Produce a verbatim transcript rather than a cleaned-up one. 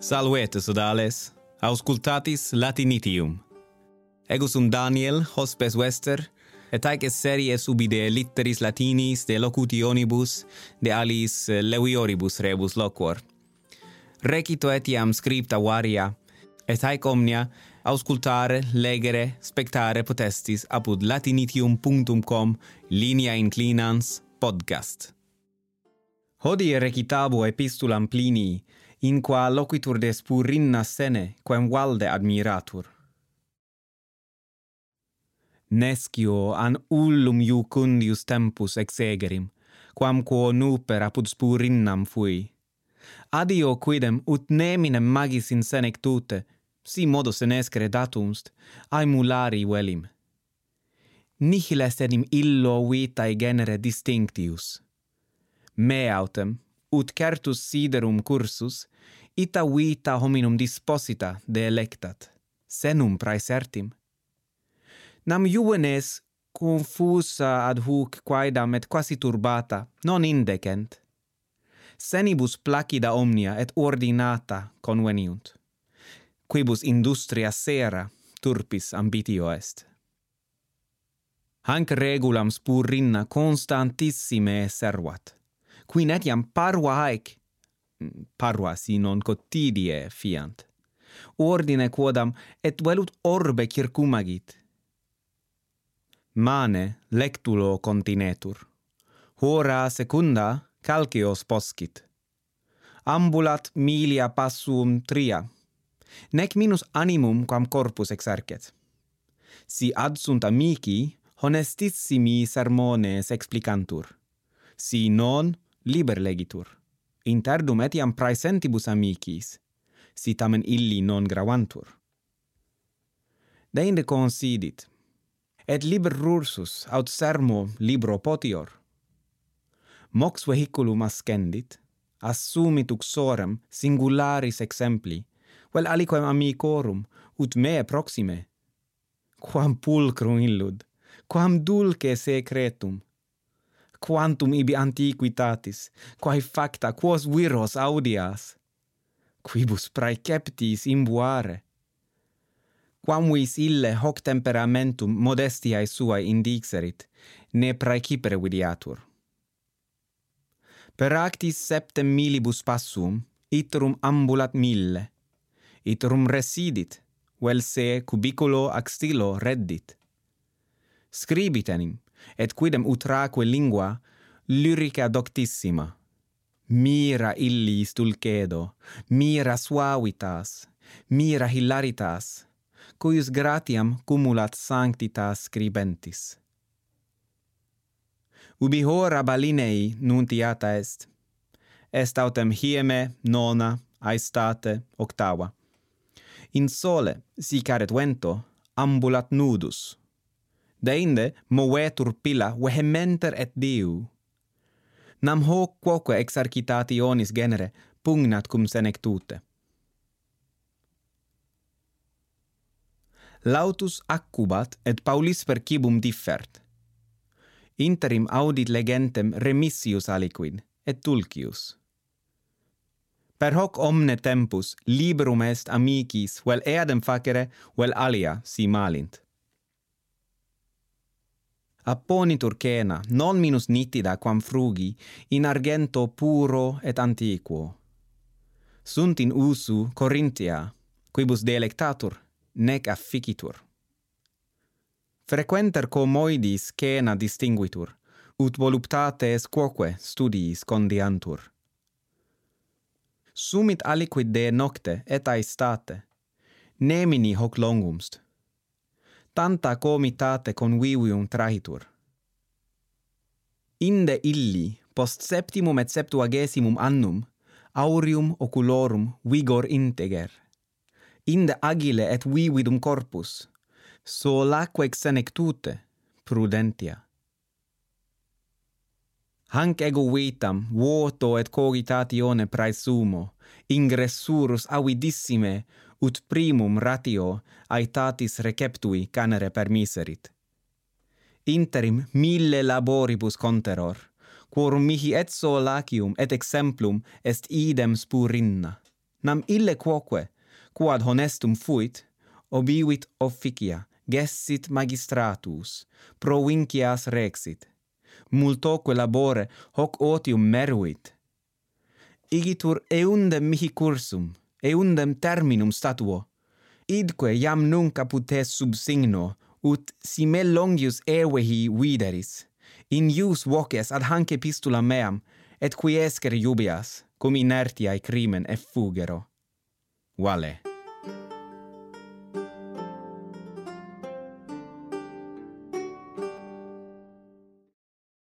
Salvete, sodales, auscultatis Latinitium. Ego sum Daniel, hospes Wester, et haec est serie ubi de litteris latinis, de locutionibus, de alis levioribus rebus loquor. Recito etiam scripta varia, et haec omnia auscultare, legere, spectare potestis apud latinitium dot com linea inclinans podcast. Hodie recitabo epistulam Plinii, in qua loquitur de Spurinna sene, quem valde admiratur. Nescio an ullum iucundius tempus exegerim, quam quo nuper apud Spurinnam fui. Adio quidem ut neminem magis in senec tute, si modo senescere datumst, aemulari velim. Nihil est enim illo vitae genere distinctius. Me autem, ut certus siderum cursus, ita vita hominum disposita de electat, senum praesertim. Nam juvenes confusa ad huc quaedam et quasi turbata, non indecent. Senibus placida omnia et ordinata conveniunt, quibus industria sera turpis ambitio est. Hanc regulam Spurinna constantissime servat, quin etiam parva haec, parva si non cotidie fiant, ordine quodam et velut orbe circumagit. Mane lectulo continetur, hora secunda calceos poscit. Ambulat milia passum tria, nec minus animum quam corpus exercet. Si adsunt amici, honestissimi sermones explicantur. Si non, liber legitur. Interdum etiam praesentibus amicis, si tamen illi non gravantur. Deinde considit, et liber rursus aut sermo libro potior. Mox vehiculum ascendit, assumit uxorem singularis exempli, vel aliquem amicorum, ut me proxime. Quam pulcrum illud, quam dulce secretum, quantum ibi antiquitatis, quae facta quos viros audias, quibus praeceptis imbuare. Quam vis ille hoc temperamentum modestiae suae indixerit, ne praecipere videatur. Per actis septem millibus passum, iterum ambulat mille, iterum residit, vel se cubiculo axtilo reddit. Scribit enim, et quidem utraque lingua, lyrica doctissima. Mira illis dulcedo, mira suavitas, mira hilaritas, cuius gratiam cumulat sanctitas scribentis. Ubi hora balinei nuntiata est, est autem hieme nona aestate octava. In sole, si caret vento, ambulat nudus. Deinde movetur pila vehementer et diu. Nam hoc quoque exercitationis genere pugnat cum senec tute. Lautus accubat et Paulis per cibum differt. Interim audit legentem remissius aliquid, et tulcius. Per hoc omne tempus liberum est amicis, vel eadem facere, vel alia si malint. Apponitur cena, non minus nitida quam frugi, in argento puro et antiquo. Sunt in usu Corinthia, quibus delectatur, nec afficitur. Frequenter comoidis cena distinguitur, ut voluptates quoque studiis condiantur. Sumit aliquid de nocte et aestate, nemini hoc longumst. Tanta comitate convivium trahitur. Inde illi, post septimum et septuagesimum annum, aureum oculorum vigor integer. Inde agile et vividum corpus, solaque ex senec tute, prudentia. Hanc ego vitam, voto et cogitatione praesumo, ingressurus avidissime, ut primum ratio aetatis receptui canere permiserit. Interim mille laboribus conteror, quorum mihi et solacium et exemplum est idem Spurinna, nam ille quoque, quod honestum fuit, obiuit officia, gessit magistratus, provincias rexit. Multoque labore hoc otium meruit. Igitur eundem mihi cursum, eundem terminum statuo, idque iam nunc aputes subsigno, ut si me longius evehi videris, in ius voces ad hanc epistula meam, et quiescer iubias, cum inertiae crimen effugero. Vale.